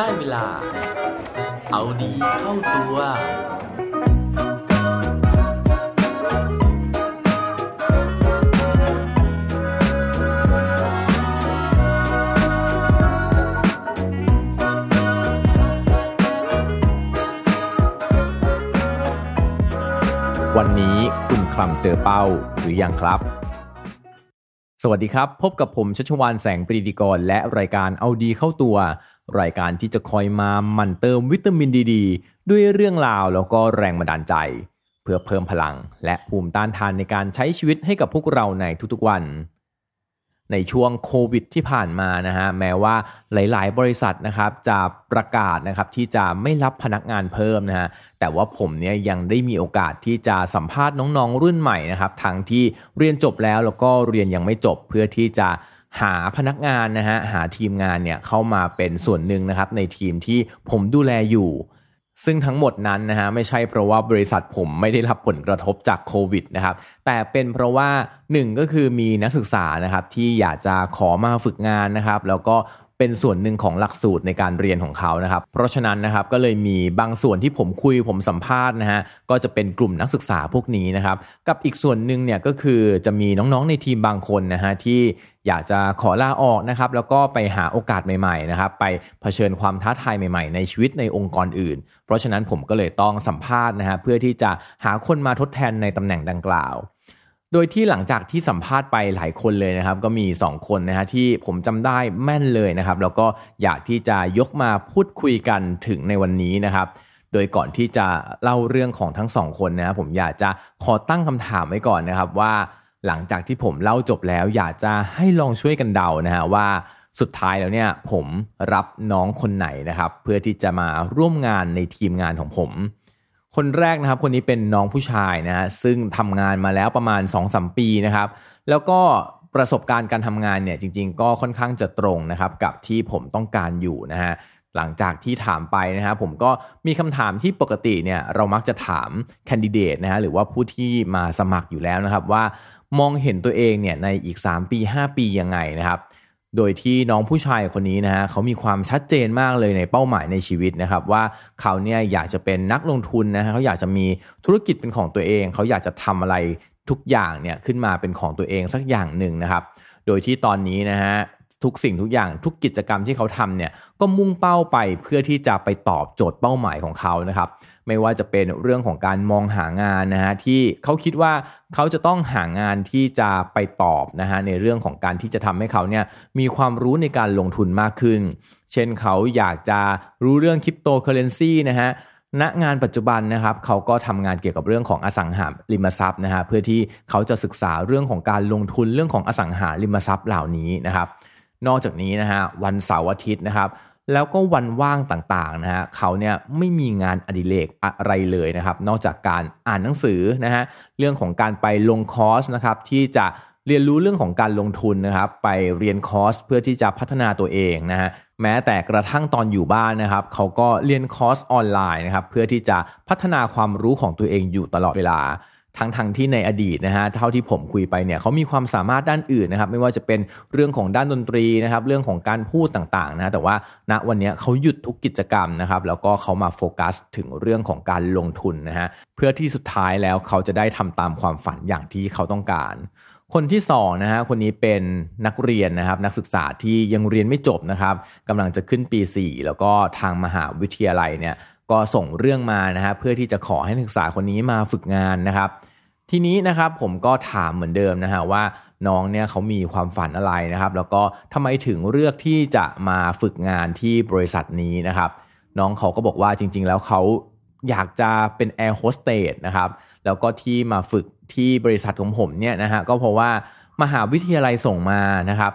ได้เวลาเอาดีเข้าตัววันนี้คุณคลำเจอเป้าหรือยังครับสวัสดีครับพบกับผมชัชวาลแสงปรีดีกรและรายการเอาดีเข้าตัวรายการที่จะคอยมาหมั่นเติมวิตามินดีด้วยเรื่องราวแล้วก็แรงบันดาลใจเพื่อเพิ่มพลังและภูมิต้านทานในการใช้ชีวิตให้กับพวกเราในทุกๆวันในช่วงโควิดที่ผ่านมานะฮะแม้ว่าหลายๆบริษัทนะครับจะประกาศนะครับที่จะไม่รับพนักงานเพิ่มนะฮะแต่ว่าผมเนี่ยยังได้มีโอกาสที่จะสัมภาษณ์น้องๆรุ่นใหม่นะครับทั้งที่เรียนจบแล้วแล้วก็เรียนยังไม่จบเพื่อที่จะหาพนักงานนะฮะหาทีมงานเนี่ยเข้ามาเป็นส่วนหนึ่งนะครับในทีมที่ผมดูแลอยู่ซึ่งทั้งหมดนั้นนะฮะไม่ใช่เพราะว่าบริษัทผมไม่ได้รับผลกระทบจากโควิดนะครับแต่เป็นเพราะว่า1ก็คือมีนักศึกษานะครับที่อยากจะขอมาฝึกงานนะครับแล้วก็เป็นส่วนหนึ่งของหลักสูตรในการเรียนของเขานะครับเพราะฉะนั้นนะครับก็เลยมีบางส่วนที่ผมสัมภาษณ์นะฮะก็จะเป็นกลุ่มนักศึกษาพวกนี้นะครับกับอีกส่วนหนึ่งเนี่ยก็คือจะมีน้องๆในทีมบางคนนะฮะที่อยากจะขอลาออกนะครับแล้วก็ไปหาโอกาสใหม่ๆนะครับไปเผชิญความท้าทายใหม่ๆในชีวิตในองค์กรอื่นเพราะฉะนั้นผมก็เลยต้องสัมภาษณ์นะฮะเพื่อที่จะหาคนมาทดแทนในตำแหน่งดังกล่าวโดยที่หลังจากที่สัมภาษณ์ไปหลายคนเลยนะครับก็มี2คนนะฮะที่ผมจำได้แม่นเลยนะครับแล้วก็อยากที่จะยกมาพูดคุยกันถึงในวันนี้นะครับโดยก่อนที่จะเล่าเรื่องของทั้ง2คนนะผมอยากจะขอตั้งคำถามไว้ก่อนนะครับว่าหลังจากที่ผมเล่าจบแล้วอยากจะให้ลองช่วยกันเดานะฮะว่าสุดท้ายแล้วเนี่ยผมรับน้องคนไหนนะครับเพื่อที่จะมาร่วมงานในทีมงานของผมคนแรกนะครับคนนี้เป็นน้องผู้ชายนะฮะซึ่งทำงานมาแล้วประมาณ 2-3 ปีนะครับแล้วก็ประสบการณ์การทำงานเนี่ยจริงๆก็ค่อนข้างจะตรงนะครับกับที่ผมต้องการอยู่นะฮะหลังจากที่ถามไปนะฮะผมก็มีคำถามที่ปกติเนี่ยเรามักจะถามแคนดิเดตนะฮะหรือว่าผู้ที่มาสมัครอยู่แล้วนะครับว่ามองเห็นตัวเองเนี่ยในอีก3ปี5ปียังไงนะครับโดยที่น้องผู้ชายคนนี้นะฮะเขามีความชัดเจนมากเลยในเป้าหมายในชีวิตนะครับว่าเขาเนี่ยอยากจะเป็นนักลงทุนนะฮะเขาอยากจะมีธุรกิจเป็นของตัวเองเขาอยากจะทำอะไรทุกอย่างเนี่ยขึ้นมาเป็นของตัวเองสักอย่างหนึ่งนะครับโดยที่ตอนนี้นะฮะทุกสิ่งทุกอย่างทุกกิจกรรมที่เขาทำเนี่ยก็มุ่งเป้าไปเพื่อที่จะไปตอบโจทย์เป้าหมายของเขานะครับไม่ว่าจะเป็นเรื่องของการมองหางานนะฮะที่เขาคิดว่าเขาจะต้องหางานที่จะไปตอบนะฮะในเรื่องของการที่จะทำให้เขาเนี่ยมีความรู้ในการลงทุนมากขึ้นเช่นเขาอยากจะรู้เรื่องคริปโตเคอเรนซีนะฮะณงานปัจจุบันนะครับเขาก็ทำงานเกี่ยวกับเรื่องของอสังหาริมทรัพย์นะฮะเพื่อที่เขาจะศึกษาเรื่องของการลงทุนเรื่องของอสังหาริมทรัพย์เหล่านี้นะครับนอกจากนี้นะฮะวันเสาร์อาทิตย์นะครับแล้วก็วันว่างต่างๆนะฮะเขาเนี่ยไม่มีงานอดิเรกอะไรเลยนะครับนอกจากการอ่านหนังสือนะฮะเรื่องของการไปลงคอร์สนะครับที่จะเรียนรู้เรื่องของการลงทุนนะครับไปเรียนคอร์สเพื่อที่จะพัฒนาตัวเองนะฮะแม้แต่กระทั่งตอนอยู่บ้านนะครับเขาก็เรียนคอร์สออนไลน์นะครับเพื่อที่จะพัฒนาความรู้ของตัวเองอยู่ตลอดเวลาทั้งที่ในอดีตนะฮะเท่าที่ผมคุยไปเนี่ยเขามีความสามารถด้านอื่นนะครับไม่ว่าจะเป็นเรื่องของด้านดนตรีนะครับเรื่องของการพูดต่างๆนะแต่ว่าณวันนี้เขาหยุดทุกกิจกรรมนะครับแล้วก็เขามาโฟกัสถึงเรื่องของการลงทุนนะฮะเพื่อที่สุดท้ายแล้วเขาจะได้ทำตามความฝันอย่างที่เขาต้องการคนที่2นะฮะคนนี้เป็นนักเรียนนะครับนักศึกษาที่ยังเรียนไม่จบนะครับกำลังจะขึ้นปี4แล้วก็ทางมหาวิทยาลัยเนี่ยก็ส่งเรื่องมานะฮะเพื่อที่จะขอให้นักศึกษาคนนี้มาฝึกงานนะครับทีนี้นะครับผมก็ถามเหมือนเดิมนะฮะว่าน้องเนี่ยเขามีความฝันอะไรนะครับแล้วก็ทำไมถึงเลือกที่จะมาฝึกงานที่บริษัทนี้นะครับน้องเขาก็บอกว่าจริงๆแล้วเขาอยากจะเป็นแอร์โฮสเตสนะครับแล้วก็ที่มาฝึกที่บริษัทของผมเนี่ยนะฮะก็เพราะว่ามหาวิทยาลัยส่งมานะครับ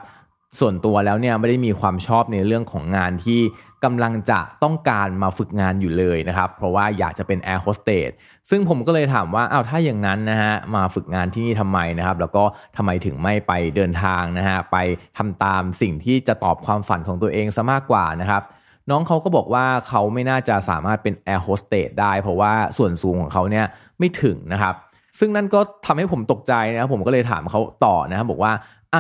ส่วนตัวแล้วเนี่ยไม่ได้มีความชอบในเรื่องของงานที่กำลังจะต้องการมาฝึกงานอยู่เลยนะครับเพราะว่าอยากจะเป็นแอร์โฮสเตสซึ่งผมก็เลยถามว่าถ้าอย่างนั้นนะฮะมาฝึกงานที่นี่ทำไมนะครับแล้วก็ทำไมถึงไม่ไปเดินทางนะฮะไปทำตามสิ่งที่จะตอบความฝันของตัวเองซะมากกว่านะครับน้องเขาก็บอกว่าเขาไม่น่าจะสามารถเป็นแอร์โฮสเตสได้เพราะว่าส่วนสูงของเขาเนี่ยไม่ถึงนะครับซึ่งนั่นก็ทำให้ผมตกใจนะครับผมก็เลยถามเขาต่อนะครับบอกว่า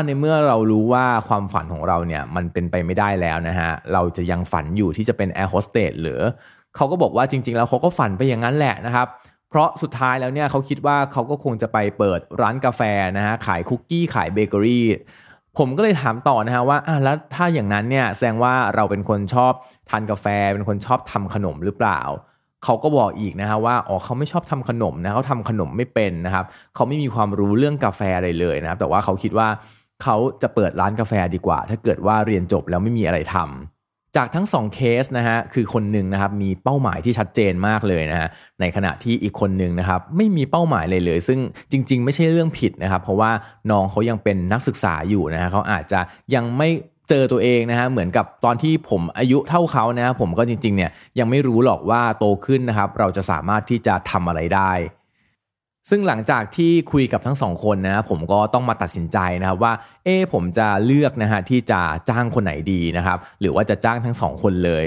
ในเมื่อเรารู้ว่าความฝันของเราเนี่ยมันเป็นไปไม่ได้แล้วนะฮะเราจะยังฝันอยู่ที่จะเป็นแอร์โฮสเตสหรือเขาก็บอกว่าจริงๆแล้วเขาก็ฝันไปอย่างนั้นแหละนะครับเพราะสุดท้ายแล้วเนี่ยเขาคิดว่าเขาก็คงจะไปเปิดร้านกาแฟนะฮะขายคุกกี้ขายเบเกอรี่ผมก็เลยถามต่อนะฮะว่าแล้วถ้าอย่างนั้นเนี่ยแสดงว่าเราเป็นคนชอบทานกาแฟเป็นคนชอบทำขนมหรือเปล่าเขาก็บอกอีกนะฮะว่าเขาไม่ชอบทำขนมนะเขาทำขนมไม่เป็นนะครับเขาไม่มีความรู้เรื่องกาแฟอะไรเลยนะครับแต่ว่าเขาคิดว่าเขาจะเปิดร้านกาแฟดีกว่าถ้าเกิดว่าเรียนจบแล้วไม่มีอะไรทำจากทั้ง2เคสนะฮะคือคนหนึ่งนะครับมีเป้าหมายที่ชัดเจนมากเลยนะฮะในขณะที่อีกคนหนึ่งนะครับไม่มีเป้าหมายเลยซึ่งจริงๆไม่ใช่เรื่องผิดนะครับเพราะว่าน้องเขายังเป็นนักศึกษาอยู่นะฮะเขาอาจจะยังไม่เจอตัวเองนะฮะเหมือนกับตอนที่ผมอายุเท่าเขานะผมก็จริงๆเนี่ยยังไม่รู้หรอกว่าโตขึ้นนะครับเราจะสามารถที่จะทำอะไรได้ซึ่งหลังจากที่คุยกับทั้งสองคนนะผมก็ต้องมาตัดสินใจนะครับว่าผมจะเลือกนะฮะที่จะจ้างคนไหนดีนะครับหรือว่าจะจ้างทั้งสองคนเลย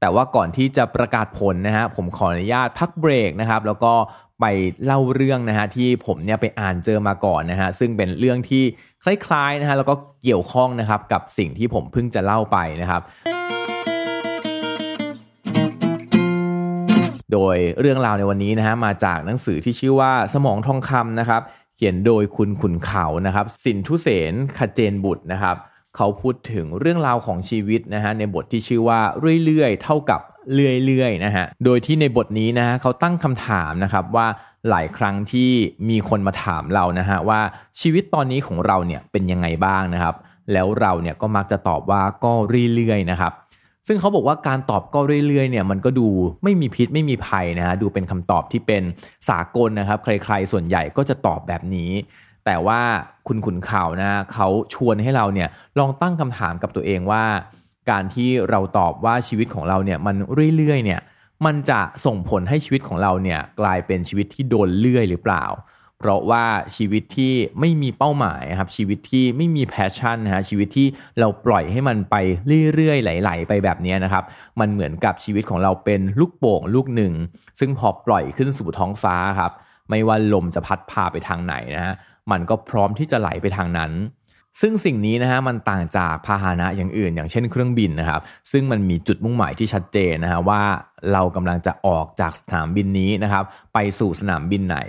แต่ว่าก่อนที่จะประกาศผลนะฮะผมขออนุญาตพักเบรกนะครับแล้วก็ไปเล่าเรื่องนะฮะที่ผมเนี่ยไปอ่านเจอมาก่อนนะฮะซึ่งเป็นเรื่องที่คล้ายๆนะฮะแล้วก็เกี่ยวข้องนะครับกับสิ่งที่ผมเพิ่งจะเล่าไปนะครับโดยเรื่องราวในวันนี้นะฮะมาจากหนังสือที่ชื่อว่าสมองทองคำนะครับเขียนโดยคุณขุนเขานะครับสินธุเสนขเจนบุตรนะครับเขาพูดถึงเรื่องราวของชีวิตนะฮะในบทที่ชื่อว่าเรื่อยๆเท่ากับเรื่อยๆนะฮะโดยที่ในบทนี้นะฮะเขาตั้งคำถามนะครับว่าหลายครั้งที่มีคนมาถามเรานะฮะว่าชีวิตตอนนี้ของเราเนี่ยเป็นยังไงบ้างนะครับแล้วเราเนี่ยก็มักจะตอบว่าก็เรื่อยๆนะครับซึ่งเขาบอกว่าการตอบก็เรื่อยๆเนี่ยมันก็ดูไม่มีพิษไม่มีภัยนะฮะดูเป็นคำตอบที่เป็นสากลนะครับใครๆส่วนใหญ่ก็จะตอบแบบนี้แต่ว่าคุณขุนเขานะเขาชวนให้เราเนี่ยลองตั้งคำถามกับตัวเองว่าการที่เราตอบว่าชีวิตของเราเนี่ยมันเรื่อยๆเนี่ยมันจะส่งผลให้ชีวิตของเราเนี่ยกลายเป็นชีวิตที่โดนเลื่อยหรือเปล่าเพราะว่าชีวิตที่ไม่มีเป้าหมายครับชีวิตที่ไม่มีแพชชั่นนะฮะชีวิตที่เราปล่อยให้มันไปเรื่อยๆไหลๆไปแบบนี้นะครับมันเหมือนกับชีวิตของเราเป็นลูกโป่งลูกหนึ่งซึ่งพอปล่อยขึ้นสู่ท้องฟ้าครับไม่ว่าลมจะพัดพาไปทางไหนนะฮะมันก็พร้อมที่จะไหลไปทางนั้นซึ่งสิ่งนี้นะฮะมันต่างจากพาหนะอย่างอื่นอย่างเช่นเครื่องบินนะครับซึ่งมันมีจุดมุ่งหมายที่ชัดเจนนะฮะว่าเรากำลังจะออกจากสนามบินนี้นะครับไปสู่สนามบินไหน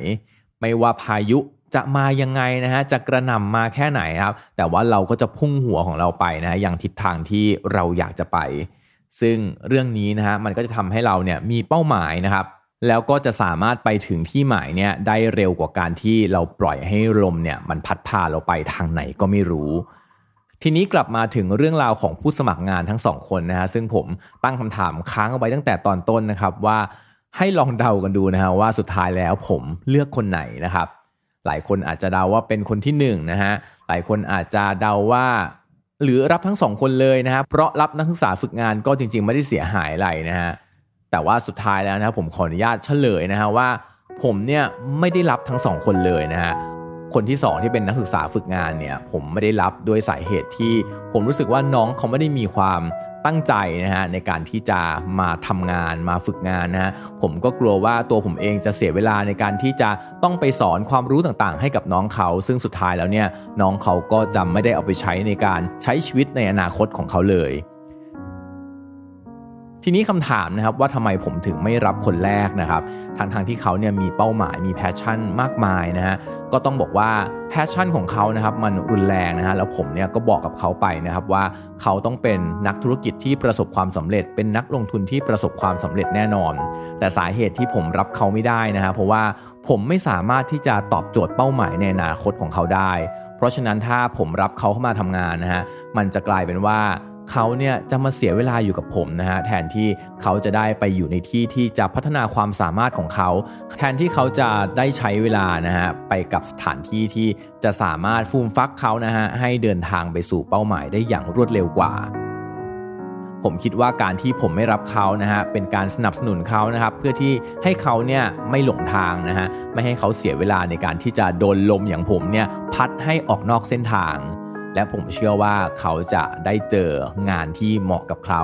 ไม่ว่าพายุจะมายังไงนะฮะจะกระหน่ำมาแค่ไหนครับแต่ว่าเราก็จะพุ่งหัวของเราไปนะฮะอย่างทิศทางที่เราอยากจะไปซึ่งเรื่องนี้นะฮะมันก็จะทำให้เราเนี่ยมีเป้าหมายนะครับแล้วก็จะสามารถไปถึงที่หมายเนี่ยได้เร็วกว่าการที่เราปล่อยให้ลมเนี่ยมันพัดพาเราไปทางไหนก็ไม่รู้ทีนี้กลับมาถึงเรื่องราวของผู้สมัครงานทั้งสองคนนะฮะซึ่งผมตั้งคำถามค้างเอาไว้ตั้งแต่ตอนต้นนะครับว่าให้ลองเดากันดูนะฮะว่าสุดท้ายแล้วผมเลือกคนไหนนะครับหลายคนอาจจะเดาว่าเป็นคนที่1นะฮะหลายคนอาจจะเดาว่าหรือรับทั้ง2คนเลยนะฮะเพราะรับนักศึกษาฝึกงานก็จริงๆไม่ได้เสียหายอะไรนะฮะแต่ว่าสุดท้ายแล้วนะผมขออนุญาตเฉลยนะฮะว่าผมเนี่ยไม่ได้รับทั้ง2คนเลยนะฮะคนที่2ที่เป็นนักศึกษาฝึกงานเนี่ยผมไม่ได้รับด้วยสาเหตุที่ผมรู้สึกว่าน้องเขาไม่ได้มีความตั้งใจนะฮะในการที่จะมาทำงานมาฝึกงานนะฮะผมก็กลัวว่าตัวผมเองจะเสียเวลาในการที่จะต้องไปสอนความรู้ต่างๆให้กับน้องเขาซึ่งสุดท้ายแล้วเนี่ยน้องเขาก็จะไม่ได้เอาไปใช้ในการใช้ชีวิตในอนาคตของเขาเลยทีนี้คำถามนะครับว่าทำไมผมถึงไม่รับคนแรกนะครับทั้งที่เขาเนี่ยมีเป้าหมายมีแพชชั่นมากมายนะฮะก็ต้องบอกว่าแพชชั่นของเขานะครับมันรุนแรงนะฮะแล้วผมเนี่ยก็บอกกับเขาไปนะครับว่าเขาต้องเป็นนักธุรกิจที่ประสบความสำเร็จเป็นนักลงทุนที่ประสบความสำเร็จแน่นอนแต่สาเหตุที่ผมรับเขาไม่ได้นะฮะเพราะว่าผมไม่สามารถที่จะตอบโจทย์เป้าหมายในอนาคตของเขาได้เพราะฉะนั้นถ้าผมรับเขาเข้ามาทำงานนะฮะมันจะกลายเป็นว่าเขาเนี่ยจะมาเสียเวลาอยู่กับผมนะฮะแทนที่เขาจะได้ไปอยู่ในที่ที่จะพัฒนาความสามารถของเขาแทนที่เขาจะได้ใช้เวลานะฮะไปกับสถานที่ที่จะสามารถฟูมฟักเขานะฮะให้เดินทางไปสู่เป้าหมายได้อย่างรวดเร็วกว่าผมคิดว่าการที่ผมไม่รับเขานะฮะเป็นการสนับสนุนเขานะครับเพื่อที่ให้เขาเนี่ยไม่หลงทางนะฮะไม่ให้เขาเสียเวลาในการที่จะโดนลมอย่างผมเนี่ยพัดให้ออกนอกเส้นทางและผมเชื่อว่าเขาจะได้เจองานที่เหมาะกับเขา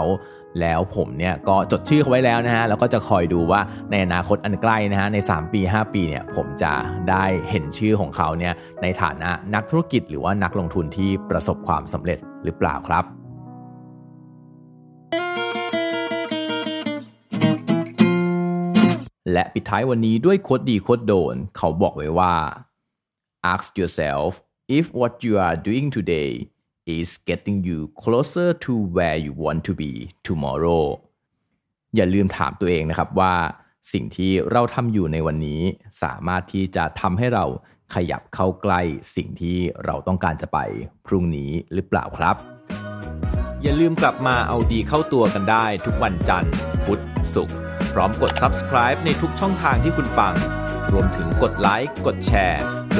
แล้วผมเนี่ยก็จดชื่อไว้แล้วนะฮะแล้วก็จะคอยดูว่าในอนาคตอันใกล้นะฮะใน3ปี5ปีเนี่ยผมจะได้เห็นชื่อของเขาเนี่ยในฐานะนักธุรกิจหรือว่านักลงทุนที่ประสบความสำเร็จหรือเปล่าครับและปิดท้ายวันนี้ด้วยโคตรดีโคตรโดนเขาบอกไว้ว่า ask yourself if what you are doing today is getting you closer to where you want to be tomorrow อย่าลืมถามตัวเองนะครับว่าสิ่งที่เราทำอยู่ในวันนี้สามารถที่จะทำให้เราขยับเข้าใกล้สิ่งที่เราต้องการจะไปพรุ่งนี้หรือเปล่าครับอย่าลืมกลับมาเอาดีเข้าตัวกันได้ทุกวันจันทร์พุธศุกร์พร้อมกด subscribe ในทุกช่องทางที่คุณฟังรวมถึงกดไลค์กดแชร์เพื